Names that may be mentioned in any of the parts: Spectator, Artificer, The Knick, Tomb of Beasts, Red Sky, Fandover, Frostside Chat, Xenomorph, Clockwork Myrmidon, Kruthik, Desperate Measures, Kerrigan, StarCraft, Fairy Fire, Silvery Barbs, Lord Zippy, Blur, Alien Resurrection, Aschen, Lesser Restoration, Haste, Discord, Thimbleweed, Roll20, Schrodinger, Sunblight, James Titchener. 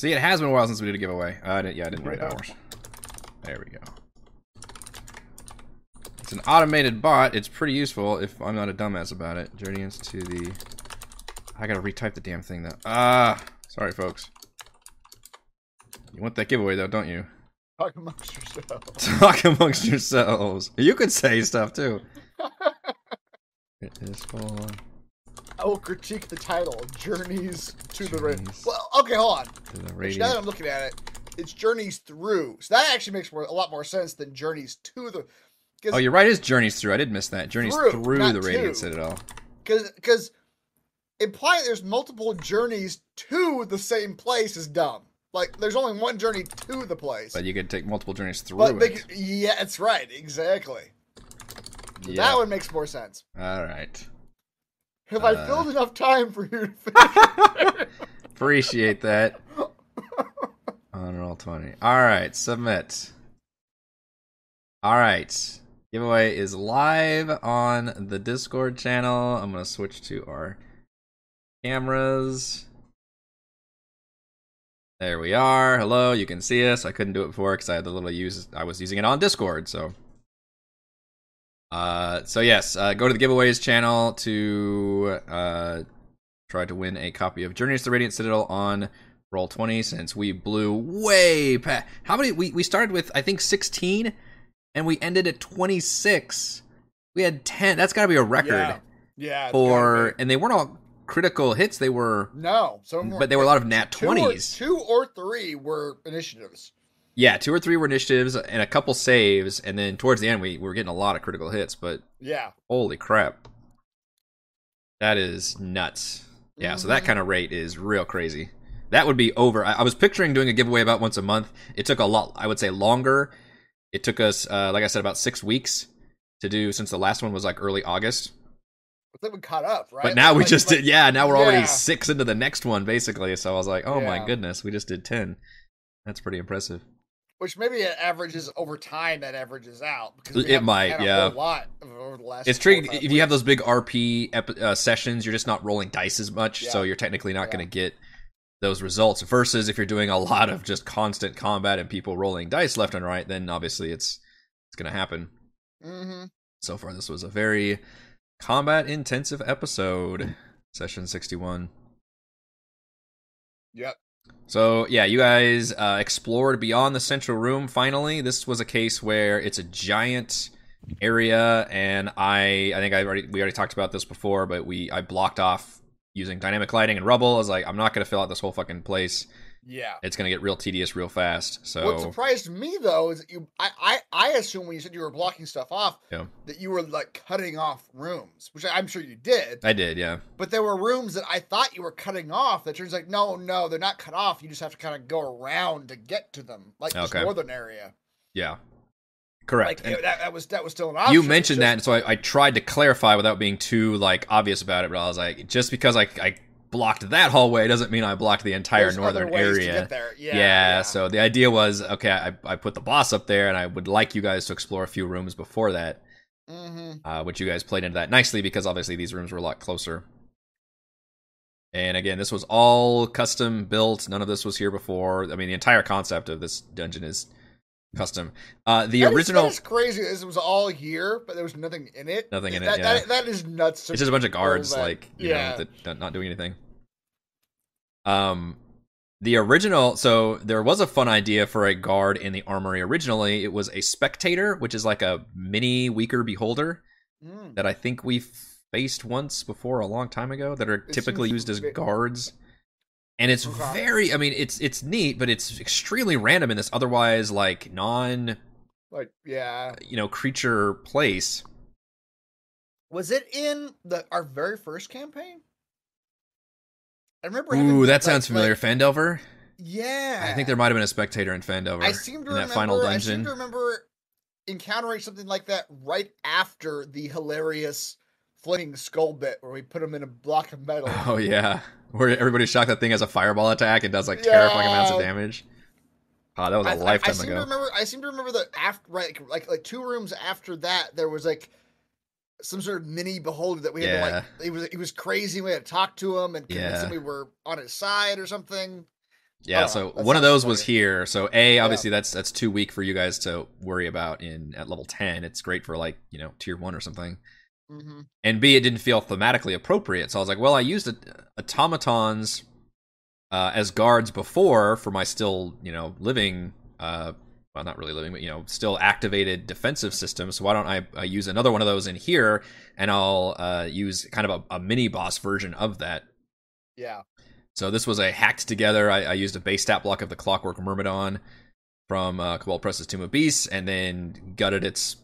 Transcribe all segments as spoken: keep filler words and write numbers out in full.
See, it has been a while since we did a giveaway. Uh, I didn't, yeah, I didn't write hours. There we go. It's an automated bot. It's pretty useful if I'm not a dumbass about it. Journeys to the... I gotta retype the damn thing, though. Ah! Sorry, folks. You want that giveaway, though, don't you? Talk amongst yourselves. Talk amongst yourselves. You could say stuff, too. It is full. I will critique the title, Journeys to Journeys the Radiant. Well, okay, hold on. The Which, now that I'm looking at it, it's Journeys Through. So that actually makes more, a lot more sense than Journeys to the... Oh, you're right, it's Journeys Through. I did miss that. Journeys Through, through the Radiant Citadel. Because implying there's multiple journeys to the same place is dumb. Like, there's only one journey to the place. But you could take multiple journeys through but they, it. Yeah, that's right. Exactly. So yeah. That one makes more sense. All right. Have uh, I filled enough time for you to finish? Appreciate that. On roll twenty. All right, submit. All right. Giveaway is live on the Discord channel. I'm going to switch to our cameras. There we are. Hello, you can see us. I couldn't do it before because I had the little use. I was using it on Discord, so. Uh, so yes, uh, go to the giveaways channel to uh, try to win a copy of Journeys to the Radiant Citadel on roll twenty. Since we blew way past how many? We we started with I think sixteen, and we ended at twenty-six. We had ten. That's got to be a record. Yeah. Yeah. For and they weren't all critical hits. They were no, some were, but they were a lot of nat twenties. Two, two or three were initiatives. Yeah, two or three were initiatives and a couple saves, and then towards the end we, we were getting a lot of critical hits. But yeah, holy crap, that is nuts. Yeah, mm-hmm. So that kind of rate is real crazy. That would be over. I, I was picturing doing a giveaway about once a month. It took a lot. I would say longer. It took us, uh, like I said, about six weeks to do since the last one was like early August. But then we caught up, right? But now like, we just like, did, yeah, now we're yeah. already six into the next one, basically. So I was like, oh yeah. My goodness, we just did ten. That's pretty impressive. Which maybe it averages over time, that averages out. Because it might, yeah. A lot over the last it's tricky. If weeks. You have those big R P uh, sessions, you're just not rolling dice as much, yeah. So you're technically not yeah. going to get those results. Versus if you're doing a lot of just constant combat and people rolling dice left and right, then obviously it's, it's going to happen. Mm-hmm. So far, this was a very... combat intensive episode, session sixty-one. Yep. So yeah, you guys uh, explored beyond the central room. Finally, this was a case where it's a giant area, and I I think I already we already talked about this before, but we I blocked off using dynamic lighting and rubble. I was like, I'm not gonna fill out this whole fucking place. Yeah, it's gonna get real tedious real fast. So what surprised me though is that you, I, I, I assume when you said you were blocking stuff off, yeah. that you were like cutting off rooms, which I'm sure you did. I did, yeah. But there were rooms that I thought you were cutting off. That turns like, no, no, they're not cut off. You just have to kind of go around to get to them, like okay. This northern area. Yeah, correct. Like, it, that, that was that was still an option. You mentioned just, that, and so I, I tried to clarify without being too like obvious about it. But I was like, just because I. I blocked that hallway doesn't mean I blocked the entire There's northern area. Yeah, yeah, yeah, so the idea was, okay, I, I put the boss up there, and I would like you guys to explore a few rooms before that, mm-hmm. uh, which you guys played into that nicely because obviously these rooms were a lot closer. And again, this was all custom built. None of this was here before. I mean, the entire concept of this dungeon is custom. Uh, the that original is, that is crazy. This was all here, but there was nothing in it. Nothing in that, it. Yeah. That, that is nuts. It's just a bunch of guards, that, like you yeah. know, that not doing anything. Um, the original. So there was a fun idea for a guard in the armory originally. It was a spectator, which is like a mini weaker beholder mm. that I think we faced once before a long time ago. That are it typically used as bit. guards. And it's okay. very, I mean, it's it's neat, but it's extremely random in this otherwise, like, non, like yeah, you know, creature place. Was it in the our very first campaign? I remember. Ooh, that like, sounds familiar. Like, Fandover? Yeah. I think there might have been a spectator in Fandover. I seem to in remember, that final dungeon. I seem to remember encountering something like that right after the hilarious flaming skull bit where we put him in a block of metal. Oh, yeah. Where everybody's shocked that thing has a fireball attack and does like yeah. terrifying amounts of damage. Oh, that was a I, lifetime I, I seem ago. To remember, I seem to remember that after like, like like two rooms after that, there was like some sort of mini beholder that we had yeah. to like. He was he was crazy. We had to talk to him and convince yeah. him we were on his side or something. Yeah, oh, so one of those was here. So A, obviously yeah. that's that's too weak for you guys to worry about in at level ten. It's great for like, you know, tier one or something. Mm-hmm. And B, it didn't feel thematically appropriate. So I was like, well, I used a, automatons uh, as guards before for my still, you know, living, uh, well, not really living, but, you know, still activated defensive system. So why don't I, I use another one of those in here, and I'll uh, use kind of a, a mini boss version of that. Yeah. So this was a hacked together. I, I used a base stat block of the Clockwork Myrmidon from uh, Cabal Press's Tomb of Beasts, and then gutted its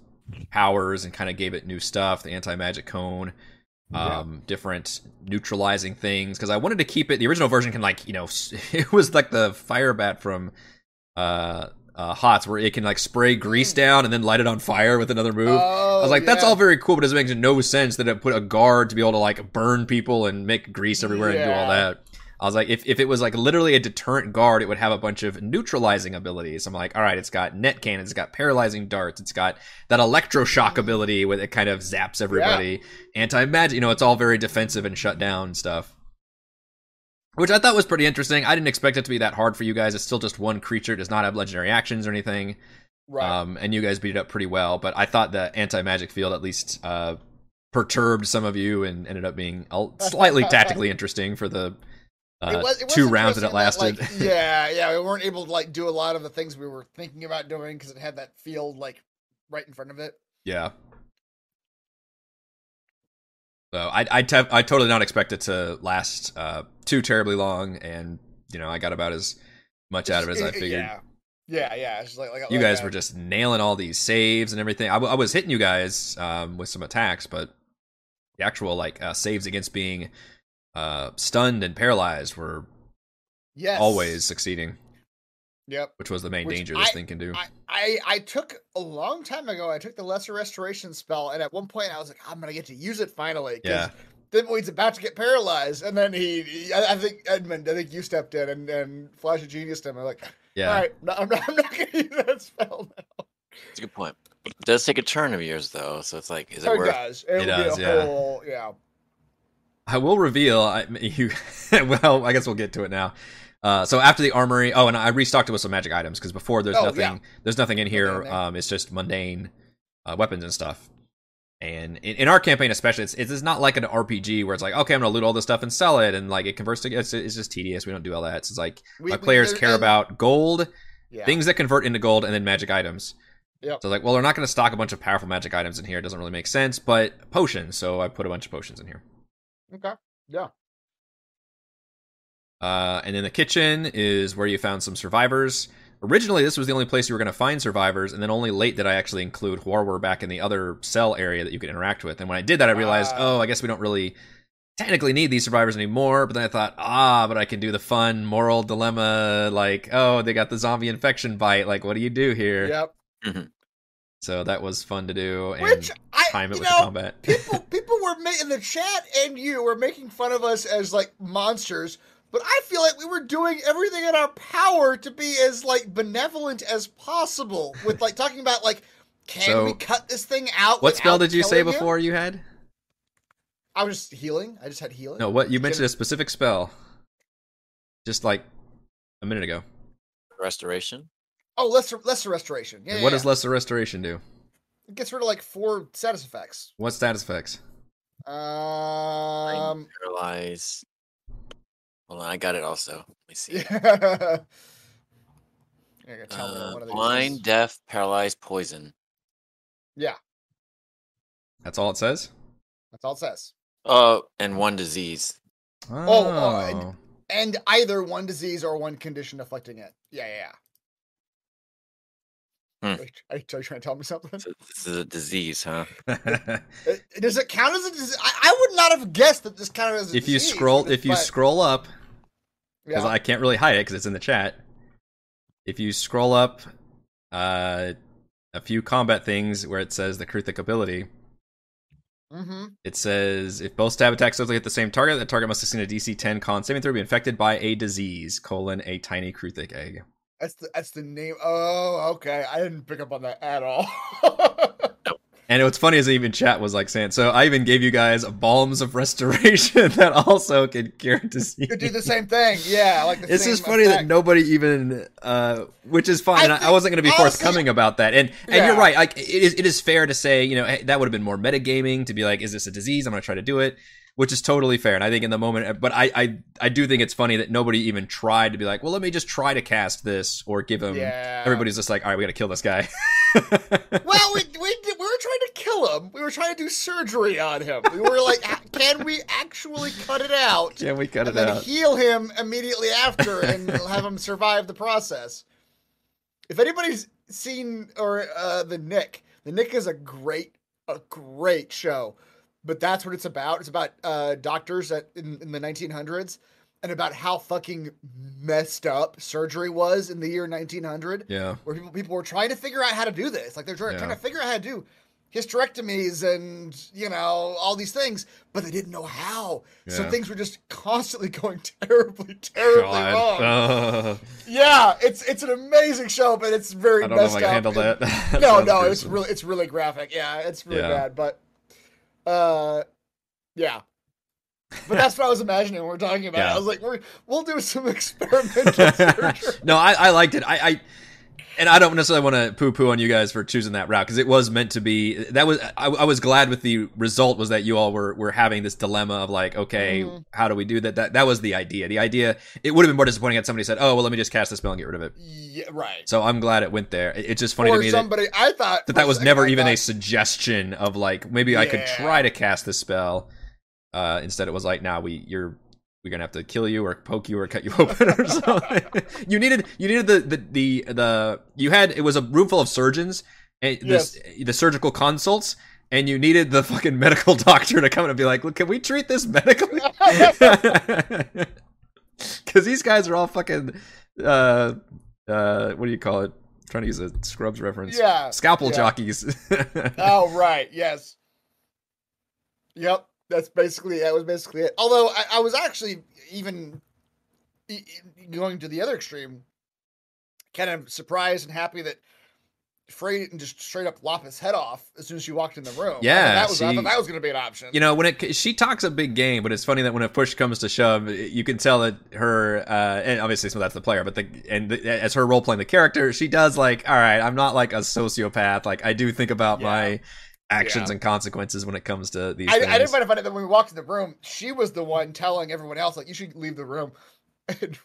powers and kind of gave it new stuff, the anti-magic cone, um, yeah. different neutralizing things. Because I wanted to keep it, the original version can like, you know, it was like the fire bat from uh, uh, H O T S where it can like spray grease down and then light it on fire with another move. Oh, I was like, yeah. that's all very cool, but it makes no sense that it put a guard to be able to like burn people and make grease everywhere yeah. and do all that. I was like, if, if it was like literally a deterrent guard, it would have a bunch of neutralizing abilities. I'm like, all right, it's got net cannons, it's got paralyzing darts, it's got that electroshock ability where it kind of zaps everybody. Yeah. Anti-magic, you know, it's all very defensive and shut down stuff. Which I thought was pretty interesting. I didn't expect it to be that hard for you guys. It's still just one creature. It does not have legendary actions or anything. Right. Um, and you guys beat it up pretty well. But I thought the anti-magic field at least uh, perturbed some of you and ended up being slightly tactically interesting for the... Uh, it was, it two rounds and it lasted. That, like, yeah, yeah, we weren't able to like do a lot of the things we were thinking about doing because it had that field like right in front of it. Yeah. So I I, te- I totally not expect it to last uh, too terribly long, and you know I got about as much out of it as I figured. Yeah, yeah, yeah. It's just like, like you like guys that. were just nailing all these saves and everything. I, w- I was hitting you guys um, with some attacks, but the actual like uh, saves against being. Uh, stunned and paralyzed were yes. always succeeding. Yep. Which was the main which danger this I, thing can do. I, I, I took a long time ago, I took the Lesser Restoration spell, and at one point I was like, I'm going to get to use it finally. Yeah. Thinboid's about to get paralyzed, and then he, he I, I think, Edmund, I think you stepped in and, and Flash of Genius him. I'm like, yeah. all right, no, I'm not, I'm not going to use that spell now. That's a good point. It does take a turn of yours, though, so it's like, is it, it worth does. it? It does, yeah. Whole, yeah. I will reveal, I, you, well, I guess we'll get to it now. Uh, so after the armory, oh, and I restocked it with some magic items, because before there's oh, nothing yeah. there's nothing in here, okay, um, it's just mundane uh, weapons and stuff. And in, in our campaign especially, it's it's not like an R P G where it's like, okay, I'm going to loot all this stuff and sell it, and like it converts to, it's, it's just tedious, we don't do all that. So it's like, we, my we, players care and, about gold, yeah. things that convert into gold, and then magic items. Yep. So like, well, they're not going to stock a bunch of powerful magic items in here, it doesn't really make sense, but potions, so I put a bunch of potions in here. Okay. Yeah. Uh, and then the kitchen is where you found some survivors. Originally, this was the only place you were going to find survivors, and then only late did I actually include Huarwer back in the other cell area that you could interact with. And when I did that, I realized, uh, oh, I guess we don't really technically need these survivors anymore. But then I thought, ah, but I can do the fun moral dilemma, like, oh, they got the zombie infection bite. Like, what do you do here? Yep. Mm-hmm. So that was fun to do, and Which I, time it with know, the combat. people, people were ma- in the chat, and you were making fun of us as like monsters. But I feel like we were doing everything in our power to be as like benevolent as possible, with like talking about like, can so, we cut this thing out? What spell did you say before him? you had? I was just healing. I just had healing. No, what you mentioned a specific spell, just like a minute ago. Restoration. Oh, lesser, lesser restoration. Yeah. And what yeah, does yeah. lesser restoration do? It gets rid of like four status effects. What status effects? Um, paralyze. Hold on, I got it. Also, let me see. Yeah. uh, blind, deaf, paralyzed, poison. Yeah. That's all it says. That's all it says. Oh, and one disease. Oh, oh and, and either one disease or one condition afflicting it. Yeah, yeah. yeah. Hmm. Are you trying to tell me something? So this is a disease, huh? Does it count as a disease? I, I would not have guessed that this counted as a if disease. If you scroll, if you but... scroll up, because yeah. I can't really hide it because it's in the chat. If you scroll up, uh, a few combat things where it says the Kruthik ability. Mm-hmm. It says if both stab attacks hit the same target, the target must sustain a D C ten con saving throw, be infected by a disease colon a tiny Kruthik egg. That's the that's the name. Oh, okay. I didn't pick up on that at all. Nope. And what's funny is even chat was like saying, so I even gave you guys balms of restoration that also can cure disease. You do the same thing. Yeah. Like the it's same just funny effect. that nobody even, uh, which is fine. I, and I, I wasn't going to be I forthcoming about that. And and yeah. you're right. Like it is, it is fair to say, you know, that would have been more metagaming to be like, is this a disease? I'm going to try to do it, which is totally fair. And I think in the moment, but I, I, I do think it's funny that nobody even tried to be like, well, let me just try to cast this or give him, yeah. everybody's just like, all right, we got to kill this guy. Well, we, we we were trying to kill him. We were trying to do surgery on him. We were like, can we actually cut it out? Can we cut it out? And then heal him immediately after and have him survive the process. If anybody's seen or uh, The Knick, The Knick is a great, a great show. But that's what it's about. It's about uh, doctors at, in, in the nineteen hundreds and about how fucking messed up surgery was in the year nineteen hundred. Yeah. Where people, people were trying to figure out how to do this. Like they're trying, yeah. trying to figure out how to do hysterectomies and, you know, all these things, but they didn't know how. Yeah. So things were just constantly going terribly, terribly God. wrong. Uh. Yeah. It's, it's an amazing show, but it's very I don't messed know if I can up. handle that. that no, no, gruesome. it's really, it's really graphic. Yeah. It's really yeah. bad, but Uh, yeah, but that's what I was imagining when we we're talking about. Yeah. It. I was like, we're, we'll do some experimental surgery. No, I, I liked it. I, I, and I don't necessarily want to poo-poo on you guys for choosing that route because it was meant to be. That was I, I was glad with the result was that you all were were having this dilemma of like, okay, mm-hmm. how do we do that? That that was the idea. The idea it would have been more disappointing had somebody said, oh well, let me just cast the spell and get rid of it. Yeah, right. So I'm glad it went there. It, it's just funny or to me somebody, that I thought that, that was never even thought, a suggestion of like maybe yeah. I could try to cast the spell. Uh, instead, it was like, now nah, we you're. We're gonna have to kill you or poke you or cut you open or something. you needed, you needed the, the the the you had it was a room full of surgeons, and yes. this, the surgical consults, and you needed the fucking medical doctor to come in and be like, look, can we treat this medically? Because these guys are all fucking uh uh what do you call it? I'm trying to use a Scrubs reference. Yeah, scalpel yeah. jockeys. Oh right, yes. Yep. That's basically, that was basically it. Although I, I was actually even going to the other extreme, kind of surprised and happy that Frey didn't just straight up lop his head off as soon as she walked in the room. Yeah. I mean, that was, she, I thought that was going to be an option. You know, when it, she talks a big game, but it's funny that when a push comes to shove, you can tell that her, uh, and obviously some of that's the player, but the, and the, as her role playing the character, she does like, all right, I'm not like a sociopath. Like I do think about yeah. my actions yeah. and consequences when it comes to these I, things. I didn't find it funny that when we walked in the room, she was the one telling everyone else, like, you should leave the room. And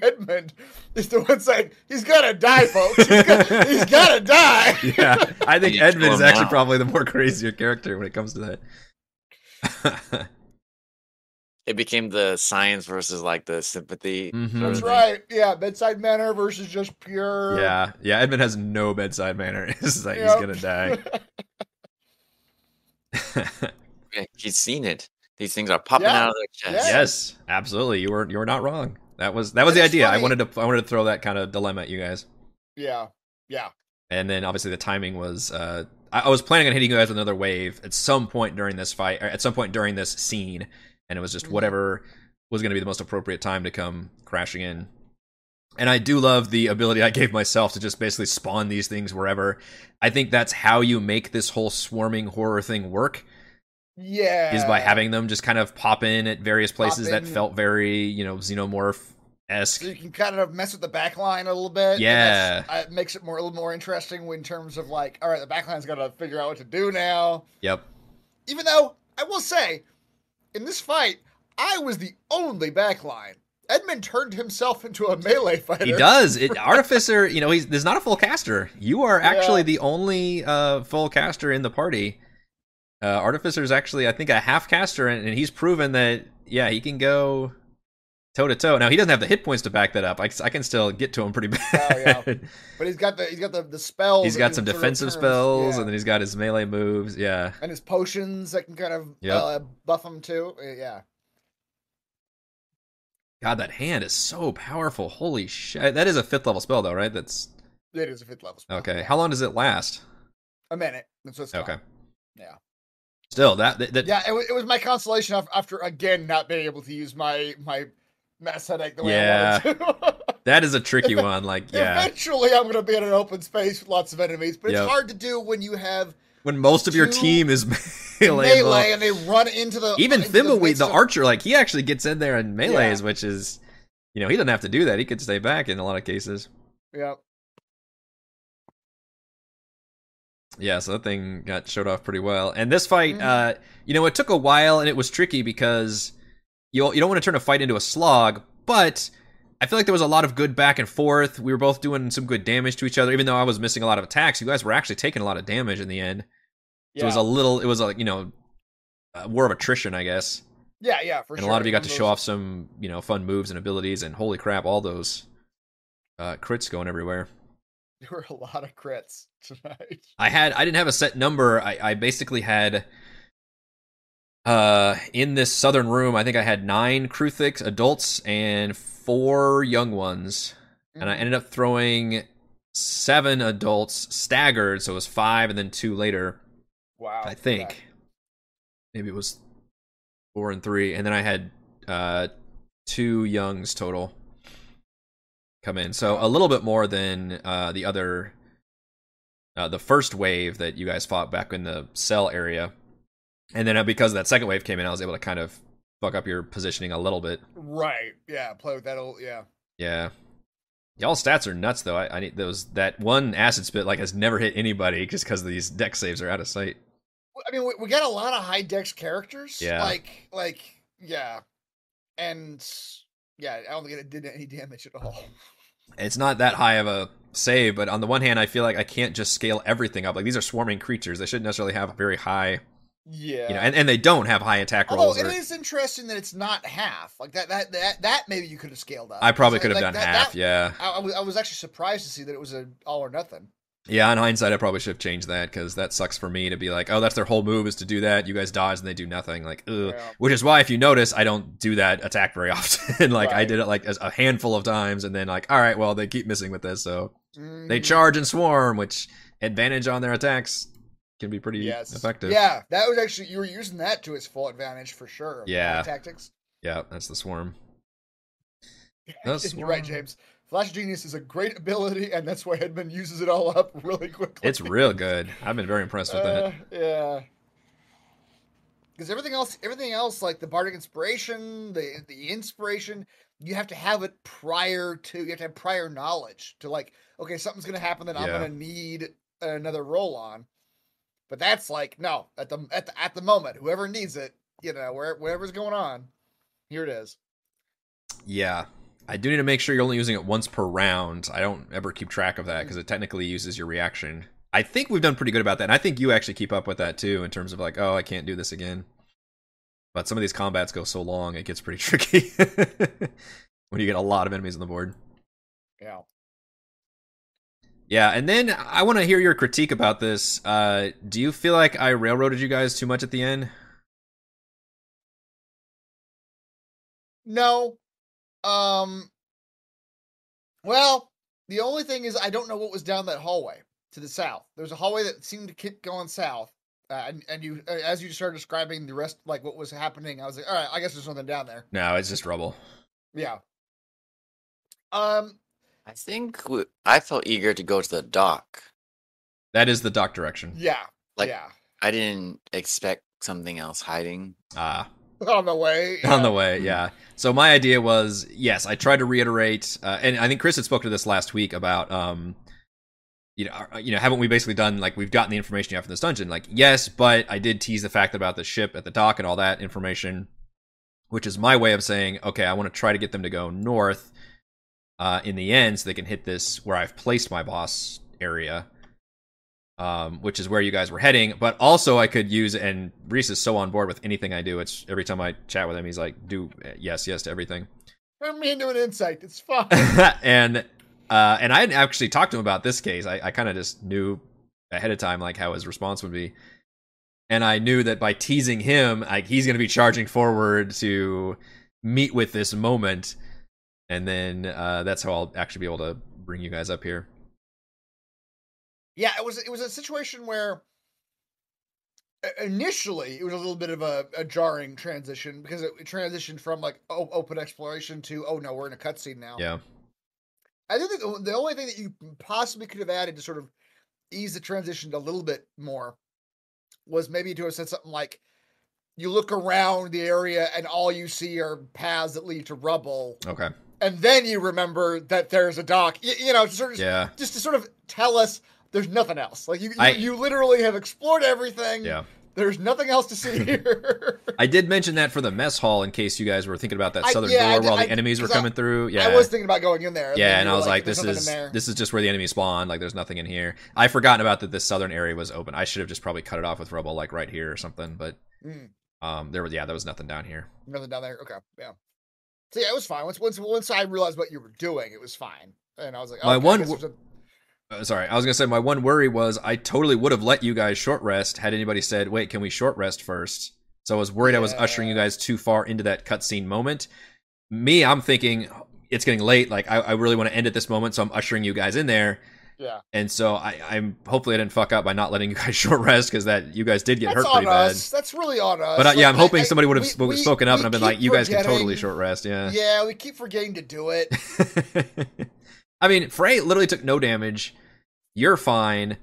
Edmund is the one saying, he's gonna die, folks. He's gonna, he's gonna die. Yeah, I think Edmund is actually out. probably the more crazier character when it comes to that. It became the science versus like the sympathy. Mm-hmm. That's right. Yeah, bedside manner versus just pure. Yeah, yeah. Edmund has no bedside manner. It's like yep. he's gonna die. He's seen it. These things are popping yeah. out of their chest. Yes. yes, absolutely. You were you were not wrong. That was that was it's the idea. Funny. I wanted to I wanted to throw that kind of dilemma at you guys. Yeah, yeah. And then obviously the timing was. Uh, I, I was planning on hitting you guys with another wave at some point during this fight. Or at some point during this scene, and it was just mm-hmm. whatever was going to be the most appropriate time to come crashing in. And I do love the ability I gave myself to just basically spawn these things wherever. I think that's how you make this whole swarming horror thing work. Yeah. Is by having them just kind of pop in at various places that felt very, you know, xenomorph-esque. So you can kind of mess with the backline a little bit. Yeah. It makes it more a little more interesting in terms of like, all right, the backline's got to figure out what to do now. Yep. Even though, I will say, in this fight, I was the only backline. Edmund turned himself into a melee fighter. He does. It, Artificer, you know, he's there's not a full caster. You are actually yeah. the only uh, full caster in the party. Uh, Artificer is actually, I think, a half caster, and, and he's proven that, yeah, he can go toe-to-toe. Now, he doesn't have the hit points to back that up. I, I can still get to him pretty bad. Oh, yeah. But he's got the he's got the, the spells. He's got some defensive spells, yeah. and then he's got his melee moves, yeah. And his potions that can kind of yep. uh, buff him, too. Yeah. God, that hand is so powerful. Holy shit. That is a fifth level spell, though, right? That's. It is a fifth level spell. Okay. How long does it last? A minute. That's what's okay. Gone. Yeah. Still, that. that, that... Yeah, it was, it was my consolation after, again, not being able to use my my mass headache the way yeah. I wanted to. That is a tricky one. Like, yeah. Eventually, I'm going to be in an open space with lots of enemies, but yep. it's hard to do when you have When most of your team is melee, melee and they run into the even into Thimbleweed, the, the archer, like he actually gets in there and melees, yeah. which is, you know, he doesn't have to do that. He could stay back in a lot of cases. Yeah. Yeah, so that thing got showed off pretty well. And this fight, mm-hmm. uh, you know, it took a while and it was tricky because you you don't want to turn a fight into a slog, but I feel like there was a lot of good back and forth. We were both doing some good damage to each other, even though I was missing a lot of attacks. You guys were actually taking a lot of damage in the end. Yeah. So it was a little, it was a, you know, a war of attrition, I guess. Yeah, yeah, for sure. And a lot of you got to show off some, you know, fun moves and abilities, and holy crap, all those uh, crits going everywhere. There were a lot of crits tonight. I had, I didn't have a set number. I, I basically had, uh, in this southern room, I think I had nine Kruthiks, adults, and four young ones. Mm-hmm. And I ended up throwing seven adults staggered, so it was five and then two later. Wow. I think. Yeah. Maybe it was four and three. And then I had uh, two youngs total come in, so a little bit more than uh, the other, uh, the first wave that you guys fought back in the cell area, and then because that second wave came in, I was able to kind of fuck up your positioning a little bit. Right? Yeah. Play with that old. Yeah. Yeah. Y'all stats are nuts, though. I, I need those. That one acid spit like has never hit anybody just because these deck saves are out of sight. I mean, we, we got a lot of high dex characters. Yeah. Like, like, yeah, and. Yeah, I don't think it did any damage at all. It's not that high of a save, but on the one hand, I feel like I can't just scale everything up. Like, these are swarming creatures. They shouldn't necessarily have very high... Yeah. You know, and, and they don't have high attack Although, rolls. Although, it or, is interesting that it's not half. Like, that that that, that maybe you could have scaled up. I probably could have like, done that, half, that, yeah. I, I was actually surprised to see that it was an all or nothing. Yeah, in hindsight, I probably should have changed that, because that sucks for me to be like, oh, that's their whole move is to do that. You guys dodge and they do nothing. Like, ugh. Yeah. Which is why, if you notice, I don't do that attack very often. Like, right. I did it, like, a handful of times, and then, like, all right, well, they keep missing with this, so mm-hmm. they charge and swarm, which advantage on their attacks can be pretty yes. effective. Yeah, that was actually, you were using that to its full advantage, for sure. Yeah. Tactics. Yeah, that's the swarm. The swarm. You're right, James. Flash Genius is a great ability, and that's why Edmund uses it all up really quickly. It's real good. I've been very impressed with uh, that. Yeah, because everything else, everything else, like the bardic inspiration, the the inspiration, you have to have it prior to. You have to have prior knowledge to like, okay, something's gonna happen that yeah. I'm gonna need another roll on. But that's like no, at the at the at the moment, whoever needs it, you know, where whatever's going on, here it is. Yeah. I do need to make sure you're only using it once per round. I don't ever keep track of that because it technically uses your reaction. I think we've done pretty good about that, and I think you actually keep up with that too in terms of like, oh, I can't do this again. But some of these combats go so long, it gets pretty tricky when you get a lot of enemies on the board. Yeah. Yeah, and then I want to hear your critique about this. Uh, do you feel like I railroaded you guys too much at the end? No. Um, well, the only thing is I don't know what was down that hallway to the south. There's a hallway that seemed to keep going south. Uh, and, and you, as you started describing the rest, like what was happening, I was like, all right, I guess there's nothing down there. No, it's just rubble. Yeah. Um, I think we, I felt eager to go to the dock. That is the dock direction. Yeah. Like, yeah. I didn't expect something else hiding. Ah. Uh. On the way. Yeah. On the way, yeah. So my idea was, yes, I tried to reiterate, uh, and I think Chris had spoke to this last week about, um, you know, you know, haven't we basically done, like, we've gotten the information after this dungeon? Like, yes, but I did tease the fact about the ship at the dock and all that information, which is my way of saying, okay, I want to try to get them to go north uh, in the end so they can hit this where I've placed my boss area. Um, which is where you guys were heading, but also I could use, and Reese is so on board with anything I do. It's every time I chat with him, he's like, do yes, yes to everything. Turn me into an insight. It's fun. and, uh, and I hadn't actually talked to him about this case. I, I kind of just knew ahead of time, like how his response would be. And I knew that by teasing him, like he's going to be charging forward to meet with this moment. And then, uh, that's how I'll actually be able to bring you guys up here. Yeah, it was it was a situation where initially it was a little bit of a, a jarring transition because it transitioned from like oh, open exploration to oh no, we're in a cutscene now. Yeah, I think that the only thing that you possibly could have added to sort of ease the transition a little bit more was maybe to have said something like, you look around the area and all you see are paths that lead to rubble. Okay. And then you remember that there's a dock. You, you know, sort of, yeah. just to sort of tell us there's nothing else. Like, you, I, you, you literally have explored everything. Yeah. There's nothing else to see here. I did mention that for the mess hall in case you guys were thinking about that southern I, yeah, door did, while I, the enemies were coming I, through. Yeah, I was thinking about going in there. Yeah, and, and I was like, like this is this is just where the enemies spawn. Like, there's nothing in here. I forgotten about that this southern area was open. I should have just probably cut it off with rubble, like, right here or something. But mm. um, there was, yeah, there was nothing down here. Nothing down there? Okay, yeah. So, yeah, it was fine. Once once, once I realized what you were doing, it was fine. And I was like, oh, my okay, one... Uh, sorry, I was going to say my one worry was I totally would have let you guys short rest had anybody said, wait, can we short rest first? So I was worried yeah. I was ushering you guys too far into that cutscene moment. Me, I'm thinking it's getting late. Like, I, I really want to end at this moment, so I'm ushering you guys in there. Yeah. And so I, I'm hopefully I didn't fuck up by not letting you guys short rest because that you guys did get That's hurt pretty us. bad. That's really on us. But uh, like, yeah, I'm hoping I, somebody would have we, sp- we, spoken up and I've been like, you guys can totally short rest. Yeah. Yeah, we keep forgetting to do it. I mean, Frey literally took no damage. You're fine.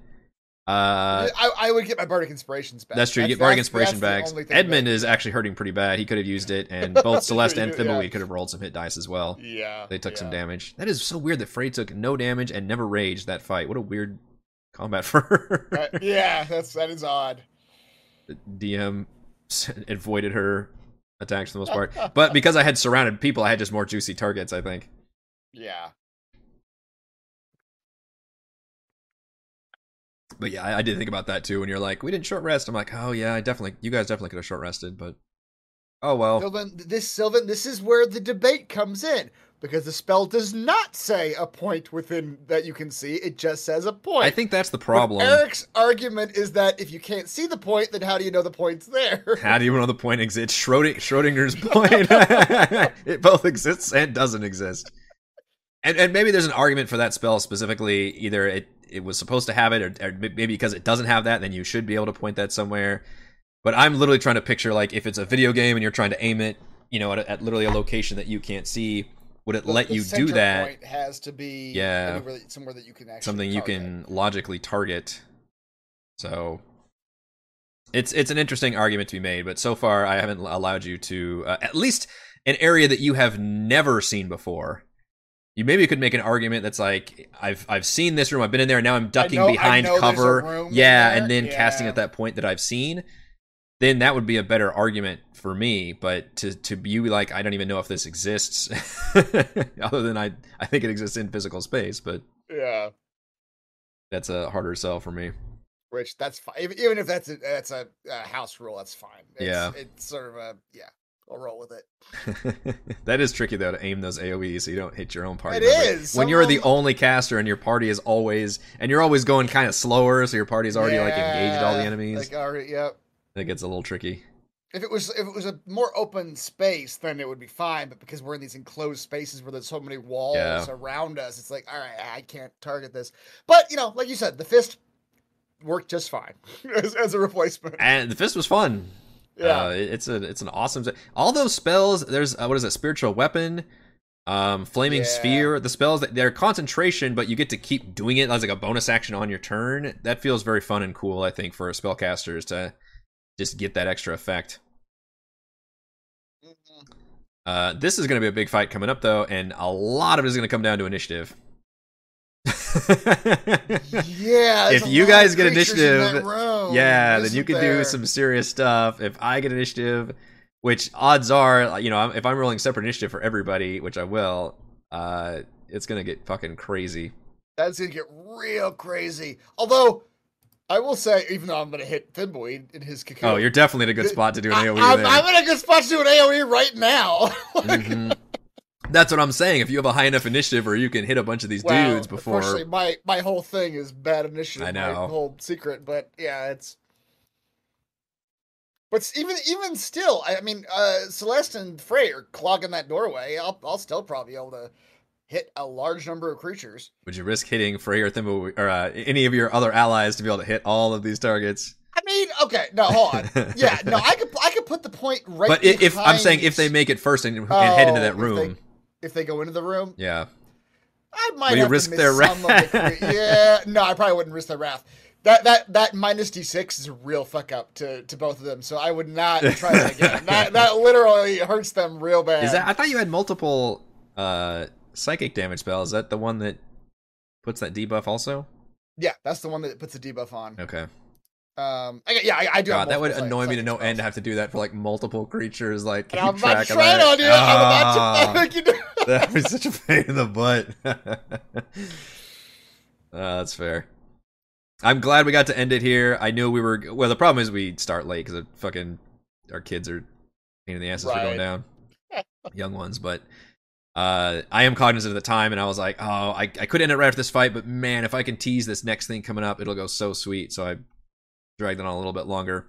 Uh, I, I would get my Bardic Inspirations back. That's true. You that's, get Bardic Inspiration back. Edmund is actually hurting pretty bad. He could have used it, and both Celeste and Thimbleweed yeah. could have rolled some hit dice as well. Yeah. They took yeah. some damage. That is so weird that Frey took no damage and never raged that fight. What a weird combat for her. uh, yeah, that's, that is odd. The D M avoided her attacks for the most part. But because I had surrounded people, I had just more juicy targets, I think. Yeah. But yeah, I, I did think about that too. When you're like, we didn't short rest. I'm like, oh yeah, I definitely, you guys definitely could have short rested, but oh well. Sylvan, this Sylvan, this is where the debate comes in because the spell does not say a point within that you can see. It just says a point. I think that's the problem. But Eric's argument is that if you can't see the point, then how do you know the point's there? How do you know the point exists? Schrodinger, Schrodinger's point. It both exists and doesn't exist. And and maybe there's an argument for that spell specifically. Either it. It was supposed to have it, or, or maybe because it doesn't have that, then you should be able to point that somewhere. But I'm literally trying to picture, like, if it's a video game and you're trying to aim it, you know, at, at literally a location that you can't see, would it the, let the you do that? Point has to be yeah, anywhere, somewhere that you can actually something target. You can logically target. So it's it's an interesting argument to be made, but so far I haven't allowed you to uh, at least an area that you have never seen before. You maybe could make an argument that's like, I've I've seen this room, I've been in there, and now I'm ducking know, behind cover. Yeah, and then yeah. casting at that point that I've seen. Then that would be a better argument for me, but to, to you, like, I don't even know if this exists. Other than I I think it exists in physical space, but yeah, that's a harder sell for me. Which, that's fine. Even if that's a, that's a, a house rule, that's fine. It's, yeah. It's sort of a, yeah. I'll roll with it. That is tricky, though, to aim those A O Es so you don't hit your own party. It is. When someone... you're the only caster and your party is always... And you're always going kind of slower, so your party's already yeah, like engaged all the enemies. Like, already, yep. That gets a little tricky. If it was if it was a more open space, then it would be fine. But because we're in these enclosed spaces where there's so many walls yeah. around us, it's like, all right, I can't target this. But, you know, like you said, the fist worked just fine as, as a replacement. And the fist was fun. Yeah, uh, it's a it's an awesome. All those spells. There's uh, what is it? Spiritual weapon, um, flaming yeah. sphere. The spells that they're concentration, but you get to keep doing it as like a bonus action on your turn. That feels very fun and cool. I think for spellcasters to just get that extra effect. Mm-hmm. Uh, this is going to be a big fight coming up though, and a lot of it is going to come down to initiative. Yeah. If you guys get initiative, yeah, then you can do some serious stuff. If I get initiative, which odds are, you know, if I'm rolling separate initiative for everybody, which I will, uh, it's gonna get fucking crazy. That's gonna get real crazy. Although, I will say, even though I'm gonna hit Thimbleweed in his cocoon. Oh, you're definitely in a good spot to do an I, A O E. I'm, there. I'm in a good spot to do an A O E right now. Like, mm-hmm. That's what I'm saying. If you have a high enough initiative where you can hit a bunch of these wow, dudes before... Unfortunately, my, my whole thing is bad initiative. I know. My whole secret, but yeah, it's... But even even still, I mean, uh, Celeste and Frey are clogging that doorway. I'll, I'll still probably be able to hit a large number of creatures. Would you risk hitting Frey or Thimble or uh, any of your other allies to be able to hit all of these targets? I mean, okay, no, hold on. Yeah, no, I could I could put the point right But behind... if I'm saying if they make it first and, and oh, head into that room... They... If they go into the room, yeah, I might have to miss some of the. Yeah, no, I probably wouldn't risk their wrath. That that that minus d six is a real fuck up to, to both of them, so I would not try that again. that that literally hurts them real bad. Is that, I thought you had multiple uh, psychic damage spells. Is that the one that puts that debuff also? Yeah, that's the one that puts the debuff on. Okay. Um. I, yeah, I, I do. God, have that would annoy like, me to no spells. End. To have to do that for like multiple creatures. Like, and I'm not trying on you. I'm about to. You know? That was such a pain in the butt. uh, that's fair. I'm glad we got to end it here. I knew we were... Well, the problem is we start late because fucking our kids are pain in the asses right. for going down. Young ones, but uh, I am cognizant of the time, and I was like, oh, I, I could end it right after this fight, but man, if I can tease this next thing coming up, it'll go so sweet. So I dragged it on a little bit longer.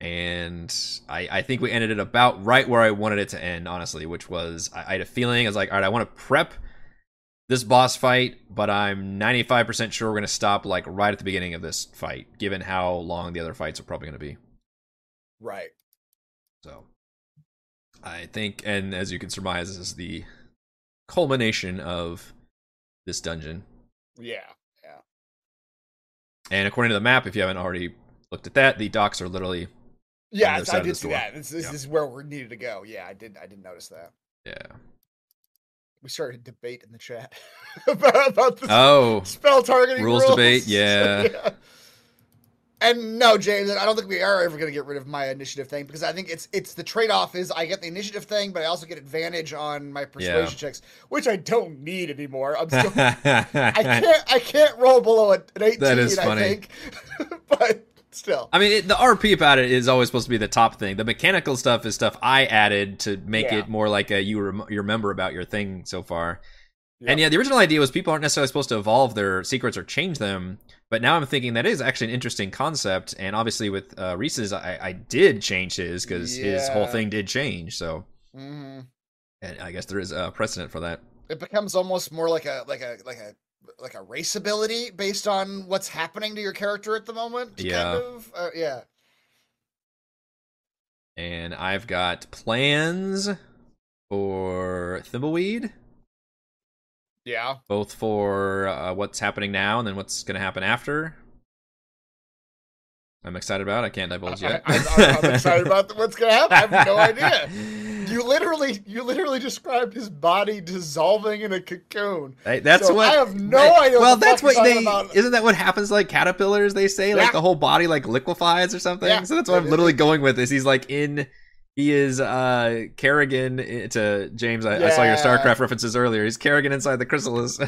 And I, I think we ended it about right where I wanted it to end, honestly, which was I, I had a feeling. I was like, all right, I want to prep this boss fight, but I'm ninety-five percent sure we're going to stop like right at the beginning of this fight, given how long the other fights are probably going to be. Right. So I think, and as you can surmise, this is the culmination of this dungeon. Yeah. Yeah. And according to the map, if you haven't already looked at that, the docks are literally. Yeah, on the I did see door. That. This, this yeah. is where we needed to go. Yeah, I did. I didn't notice that. Yeah. We started a debate in the chat about, about the oh, spell targeting rules. Rules debate, yeah. So, yeah. And no, James, I don't think we are ever going to get rid of my initiative thing, because I think it's it's the trade-off is I get the initiative thing, but I also get advantage on my persuasion yeah. checks, which I don't need anymore. I'm still, I can't I can't roll below an eighteen, that is funny. I think. But still. I mean, it, the R P about it is always supposed to be the top thing. The mechanical stuff is stuff I added to make yeah. it more like a you, rem- you remember about your thing so far. Yep. And yeah, the original idea was people aren't necessarily supposed to evolve their secrets or change them. But now I'm thinking that is actually an interesting concept. And obviously with uh, Reese's, I, I did change his because yeah. his whole thing did change. So mm-hmm. and I guess there is a precedent for that. It becomes almost more like a like a like a. like a race ability based on what's happening to your character at the moment. Yeah. Kind of. Uh, yeah. And I've got plans for Thimbleweed. Yeah. Both for uh, what's happening now and then what's going to happen after. I'm excited about it. I can't divulge yet. I, I, I'm excited about what's going to happen. I have no idea. You literally, you literally described his body dissolving in a cocoon. I, that's so what I have no I, idea. Well, what that's what they. About. Isn't that what happens? Like caterpillars, they say, yeah. like the whole body like liquefies or something. Yeah. So that's what I'm literally going with. Is he's like in, he is uh, Kerrigan to James. I, yeah. I saw your StarCraft references earlier. He's Kerrigan inside the chrysalis.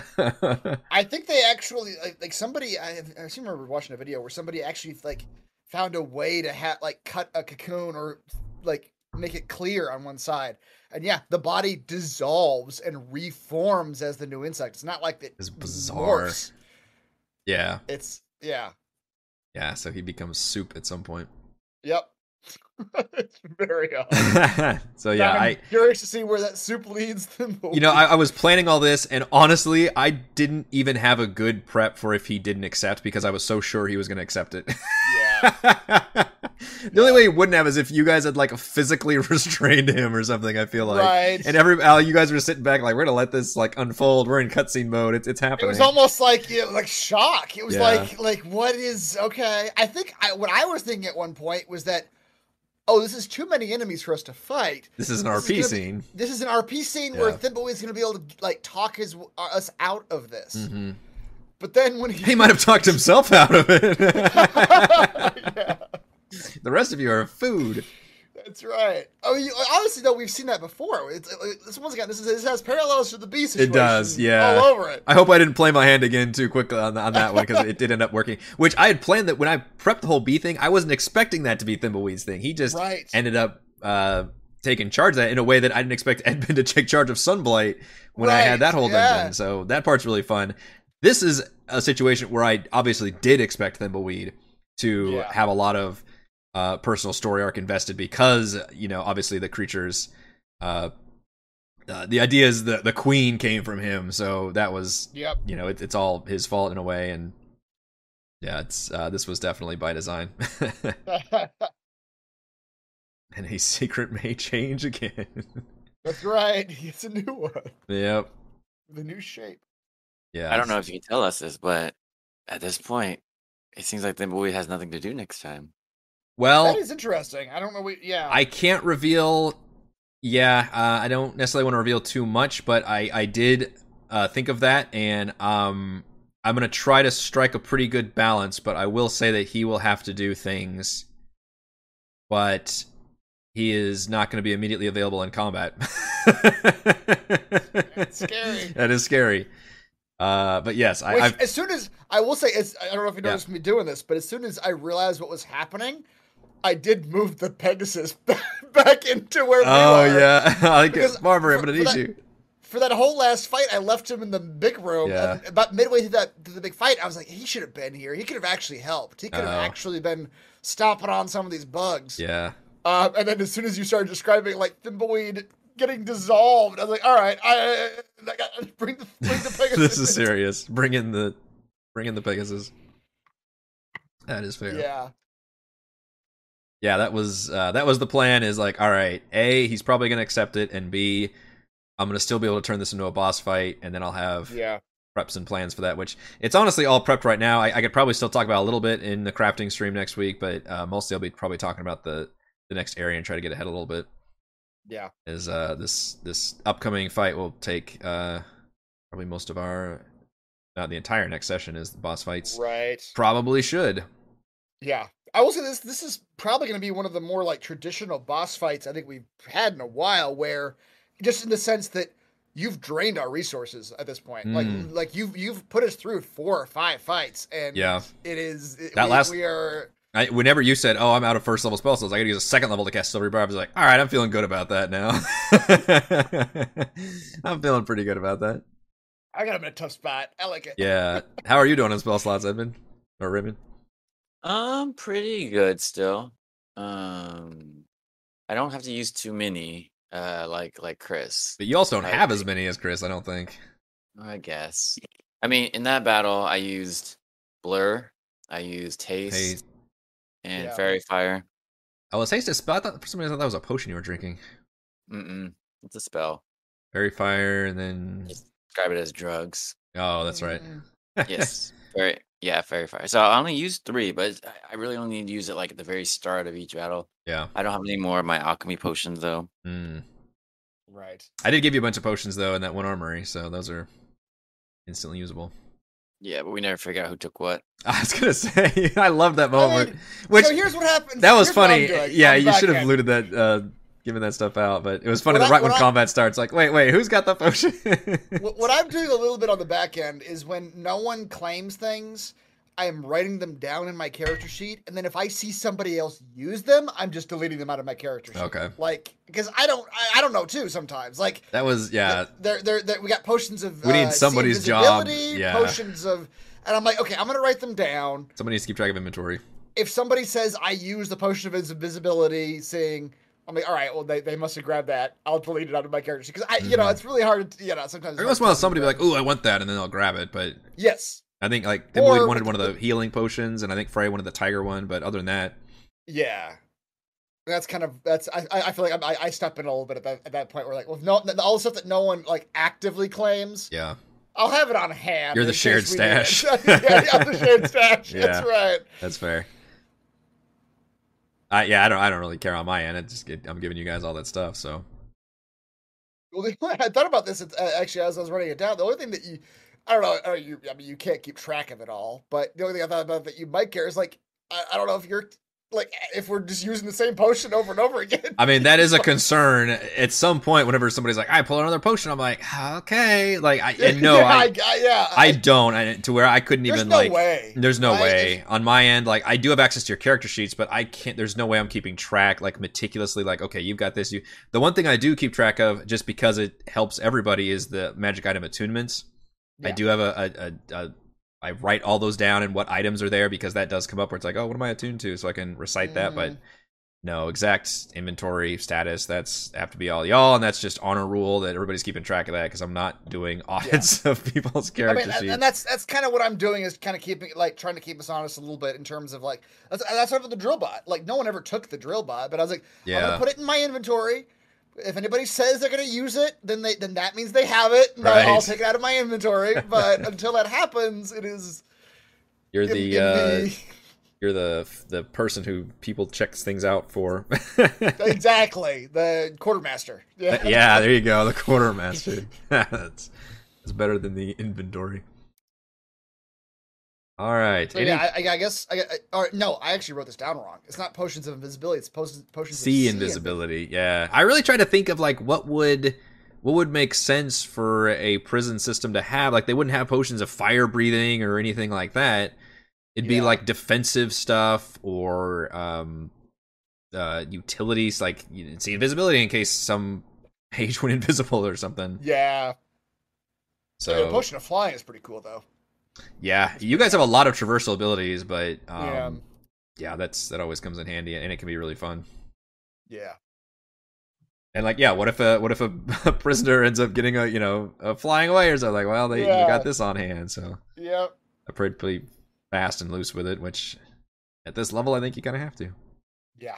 I think they actually like, like somebody. I, I seem to remember watching a video where somebody actually like. Found a way to ha- like cut a cocoon or like make it clear on one side, and yeah, the body dissolves and reforms as the new insect. It's not like it it's bizarre. Morphs. Yeah, it's yeah, yeah. So he becomes soup at some point. Yep, it's very odd. So yeah, I'm I, curious to see where that soup leads them. You know, I, I was planning all this, and honestly, I didn't even have a good prep for if he didn't accept because I was so sure he was going to accept it. Yeah. The only yeah. way he wouldn't have is if you guys had like physically restrained him or something. I feel like, right. and every Al, you guys were sitting back like we're gonna let this like unfold. We're in cutscene mode. It's it's happening. It was almost like you know, like shock. It was yeah. like like what is okay? I think I, what I was thinking at one point was that oh, this is too many enemies for us to fight. This is an this R P is scene. Be, this is an R P scene yeah. where Thimbleweed's gonna be able to like talk his uh, us out of this. Mm-hmm. But then when he... he might have talked himself out of it. yeah. The rest of you are food. That's right. Oh, I mean, obviously though, we've seen that before. It's, it's once again, this is this has parallels to the bee situation. It does, yeah. All over it. I hope I didn't play my hand again too quickly on, on that one because it did end up working. Which I had planned that when I prepped the whole bee thing, I wasn't expecting that to be Thimbleweed's thing. He just right. ended up. Uh, taking charge of that in a way that I didn't expect Edmund to take charge of Sunblight when right. I had that whole yeah. dungeon. So that part's really fun. This is a situation where I obviously did expect Thimbleweed to yeah. have a lot of uh, personal story arc invested because, you know, obviously the creatures, uh, uh, the idea is the, the queen came from him. So that was, yep. you know, it, it's all his fault in a way. And yeah, it's uh, this was definitely by design. And a secret may change again. That's right. He gets a new one. Yep. The new shape. Yeah, I don't know if you can tell us this, but at this point, It seems like the movie has nothing to do next time. Well, that is interesting. I don't know. We, yeah, I can't reveal. Yeah, uh, I don't necessarily want to reveal too much, but I I did uh, think of that, and um, I'm gonna try to strike a pretty good balance. But I will say that he will have to do things, but he is not going to be immediately available in combat. That's scary. That is scary. Uh, but yes, I, Which, as soon as I will say, as, I don't know if you noticed yeah. me doing this, but as soon as I realized what was happening, I did move the Pegasus back into where oh, we were. Oh yeah, I guess, Barbara, I'm gonna need you. For that whole last fight, I left him in the big room. Yeah. And about midway through that through the big fight, I was like, he should have been here. He could have actually helped. He could have oh. actually been stomping on some of these bugs. Yeah. Uh, and then as soon as you started describing, like, Thimbleweed getting dissolved, I was like, all right, I, I, I gotta bring the, bring the Pegasus. This is serious. Bring in the, bring in the Pegasus. That is fair. Yeah. Yeah, that was, uh, that was the plan, is like, all right, A, he's probably going to accept it, and B, I'm going to still be able to turn this into a boss fight, and then I'll have yeah. preps and plans for that, which it's honestly all prepped right now. I, I could probably still talk about a little bit in the crafting stream next week, but uh, mostly I'll be probably talking about the the next area and try to get ahead a little bit. Yeah, is uh this this upcoming fight will take uh probably most of our, not the entire next session, is the boss fights, right? Probably should. Yeah, I will say this this is probably going to be one of the more like traditional boss fights I think we've had in a while, where just in the sense that you've drained our resources at this point. Mm. Like like you've you've put us through four or five fights, and yeah, it is it, that we, last we are. I, whenever you said, "Oh, I'm out of first level spell slots, I got to use a second level to cast Silvery Barbs," I was like, "All right, I'm feeling good about that now." I'm feeling pretty good about that. I got him in a tough spot. I like it. Yeah. How are you doing on spell slots, Edmund or Ribbon? Um, pretty good still. Um, I don't have to use too many, uh, like like Chris. But you also don't I have think. as many as Chris, I don't think. I guess. I mean, in that battle, I used Blur. I used Haste. Haste. And yeah. Fairy Fire. Oh, was Haste a spell? I thought, for some reason I thought that was a potion you were drinking. Mm-mm. It's a spell. Fairy Fire, and then... Just describe it as drugs. Oh, that's right. Yes. Fairy, yeah, Fairy Fire. So I only used three, but I really only need to use it like at the very start of each battle. Yeah. I don't have any more of my alchemy potions, though. Mm. Right. I did give you a bunch of potions, though, in that one armory, so those are instantly usable. Yeah, but we never figure out who took what. I was gonna say, I love that moment. I mean, which, so here's what happened. That was here's funny. Yeah, you should have looted that, uh, given that stuff out. But it was funny. What that I, right when I, combat starts, like, wait, wait, who's got the potion? what, what I'm doing a little bit on the back end is when no one claims things, I am writing them down in my character sheet, and then if I see somebody else use them, I'm just deleting them out of my character sheet. Okay. Like, because I don't, I, I don't know too. Sometimes, like that was yeah. There, there, we got potions of. We need uh, somebody's job. Yeah. Potions of, and I'm like, okay, I'm gonna write them down. Somebody needs to keep track of inventory. If somebody says I use the potion of invisibility, saying, I'm like, all right, well, they, they must have grabbed that. I'll delete it out of my character sheet because I, mm-hmm. you know, it's really hard. To, you know, sometimes. Every once in a while, somebody be like, "Ooh, I want that," and then they'll grab it. But yes. I think, like, Thimbleweed wanted one of the healing potions, and I think Frey wanted the tiger one, but other than that... Yeah. That's kind of... that's I I feel like I, I step in a little bit at that, at that point where, like, well, no, all the stuff that no one, like, actively claims... Yeah. I'll have it on hand. You're the shared stash. yeah, yeah, the shared stash. Yeah. That's right. That's fair. I, yeah, I don't I don't really care on my end. It just, it, I'm giving you guys all that stuff, so... Well, I thought about this, actually, as I was writing it down. The only thing that you... I don't know. I, mean, you, I mean, you can't keep track of it all, but the only thing I thought about that you might care is, like, I, I don't know if you're, like, if we're just using the same potion over and over again. I mean, that is a concern. At some point, whenever somebody's like, I pull another potion, I'm like, okay. Like, I, and no, yeah, I, I, yeah, I, I don't, I, to where I couldn't even, no like, way. there's no I, way. On my end, like, I do have access to your character sheets, but I can't, there's no way I'm keeping track, like, meticulously, like, okay, you've got this. You. The one thing I do keep track of, just because it helps everybody, is the magic item attunements. Yeah. I do have a, a, a, a, I write all those down and what items are there, because that does come up where it's like, oh, what am I attuned to? So I can recite mm. that, but no, exact inventory status, that's have to be all y'all, and that's just honor rule that everybody's keeping track of that, because I'm not doing audits yeah. of people's character I mean, sheets. And that's that's kind of what I'm doing, is kind of keeping, like, trying to keep us honest a little bit in terms of, like, that's, that's what the drill bot. Like, no one ever took the drill bot, but I was like, yeah. I'm going to put it in my inventory. If anybody says they're going to use it, then they then that means they have it. And right. I'll take it out of my inventory. But until that happens, it is You're the uh, you're the the person who people checks things out for. Exactly, the quartermaster. Yeah. Yeah, there you go, the quartermaster. That's that's better than the inventory. All right. So, Any... yeah, I, I guess. I, I, or no, I actually wrote this down wrong. It's not potions of invisibility. It's potions potions sea of invisibility. Yeah, I really tried to think of like what would. What would make sense for a prison system to have? Like, they wouldn't have potions of fire breathing or anything like that. It'd yeah. be like defensive stuff or um, uh, utilities. Like, you see invisibility in case some page went invisible or something. Yeah. So yeah, a potion of flying is pretty cool, though. Yeah, you guys have a lot of traversal abilities, but um, yeah. yeah, that's that always comes in handy, and it can be really fun. Yeah. And like, yeah, what if a what if a, a prisoner ends up getting a you know a flying away or something? Like, well, they yeah. got this on hand, so yep, I played pretty fast and loose with it, which at this level I think you kind of have to. Yeah.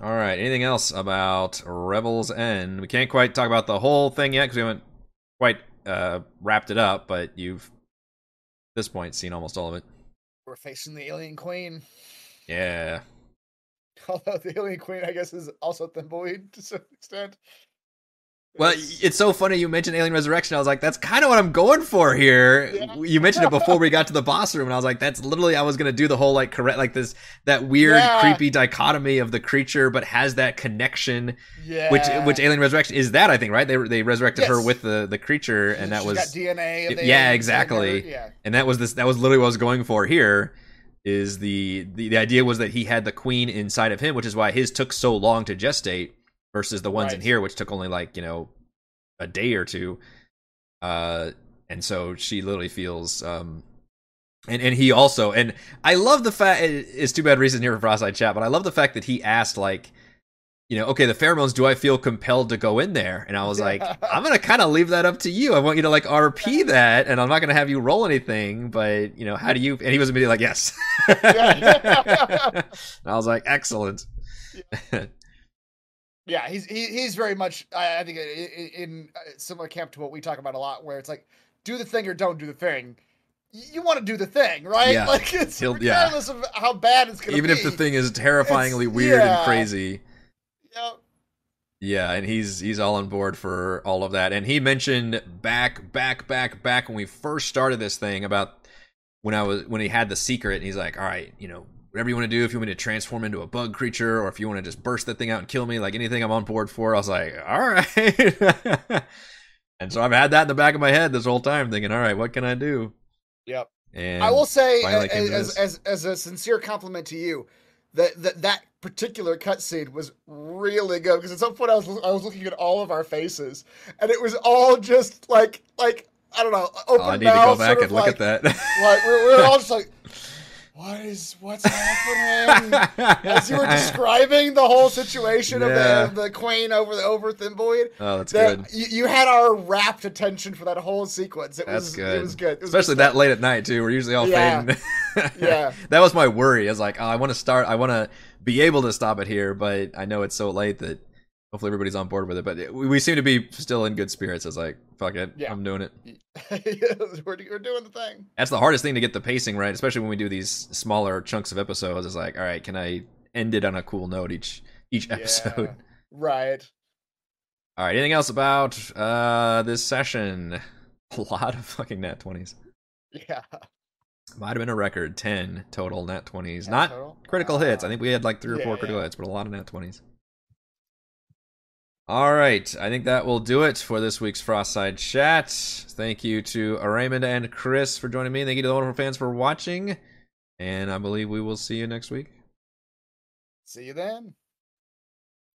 All right. Anything else about Rebel's End? We can't quite talk about the whole thing yet because we haven't quite uh, wrapped it up, but you've at this point seen almost all of it. We're facing the Alien Queen. Yeah. Although the Alien Queen, I guess, is also Thimbleweed to some extent. Well, it's so funny you mentioned Alien Resurrection. I was like, that's kind of what I'm going for here. Yeah. You mentioned it before we got to the boss room, and I was like, that's literally, I was going to do the whole, like, correct, like this, that weird, yeah. creepy dichotomy of the creature, but has that connection, yeah. which which Alien Resurrection is that, I think, right? They they resurrected yes. her with the, the creature, and that she was... got D N A. Of the yeah, alien exactly. Never, yeah. And that was this. That was literally what I was going for here. Is the, the the idea was that he had the queen inside of him, which is why his took so long to gestate versus the ones right. in here, which took only like, you know, a day or two. Uh, and so she literally feels, um, and, and he also, and I love the fact, it's too bad reason here for Frostside Chat, but I love the fact that he asked like, you know, okay, the pheromones, do I feel compelled to go in there? And I was like, I'm going to kind of leave that up to you. I want you to like R P that, and I'm not going to have you roll anything, but, you know, how do you, and he was immediately like, yes. And I was like, excellent. Yeah, yeah he's, he, he's very much, I think, in similar camp to what we talk about a lot, where it's like, do the thing or don't do the thing. You want to do the thing, right? Yeah. Like, it's He'll, regardless yeah. of how bad it's going to be. Even if the thing is terrifyingly it's, weird yeah. and crazy. Yep. Yeah, and he's he's all on board for all of that. And he mentioned back, back, back, back when we first started this thing about when I was when he had the secret. And he's like, all right, you know, whatever you want to do, if you want me to transform into a bug creature or if you want to just burst that thing out and kill me, like anything I'm on board for. I was like, all right. And so I've had that in the back of my head this whole time thinking, all right, what can I do? Yep. And I will say, as, as, as a sincere compliment to you, that that, that particular cutscene was really good because at some point I was I was looking at all of our faces and it was all just like like I don't know open oh, I need mouth, to go back and look like, at that. Like we we're, were all just like, what is what's happening? As you were describing the whole situation yeah. of the, the queen over the over Thimbleweed. Oh, that's that good. You, you had our rapt attention for that whole sequence. It that's was good. It was good, it was especially that late at night too. We're usually all yeah. fading. Yeah, that was my worry. I was like, oh, I want to start. I want to be able to stop it here, but I know it's so late that hopefully everybody's on board with it. But it, we seem to be still in good spirits. I was like, fuck it, yeah. I'm doing it. we're, we're doing the thing. That's the hardest thing to get the pacing right, especially when we do these smaller chunks of episodes. It's like, all right, can I end it on a cool note each each episode? Yeah, right. All right, anything else about uh, this session? A lot of fucking nat twenties. Yeah. Might have been a record, ten total nat twenties. Not total? Critical uh, hits. I think we had like three or yeah, four critical yeah. hits, but a lot of nat twenties. All right. I think that will do it for this week's Frostside Chat. Thank you to Raymond and Chris for joining me. Thank you to the wonderful fans for watching. And I believe we will see you next week. See you then.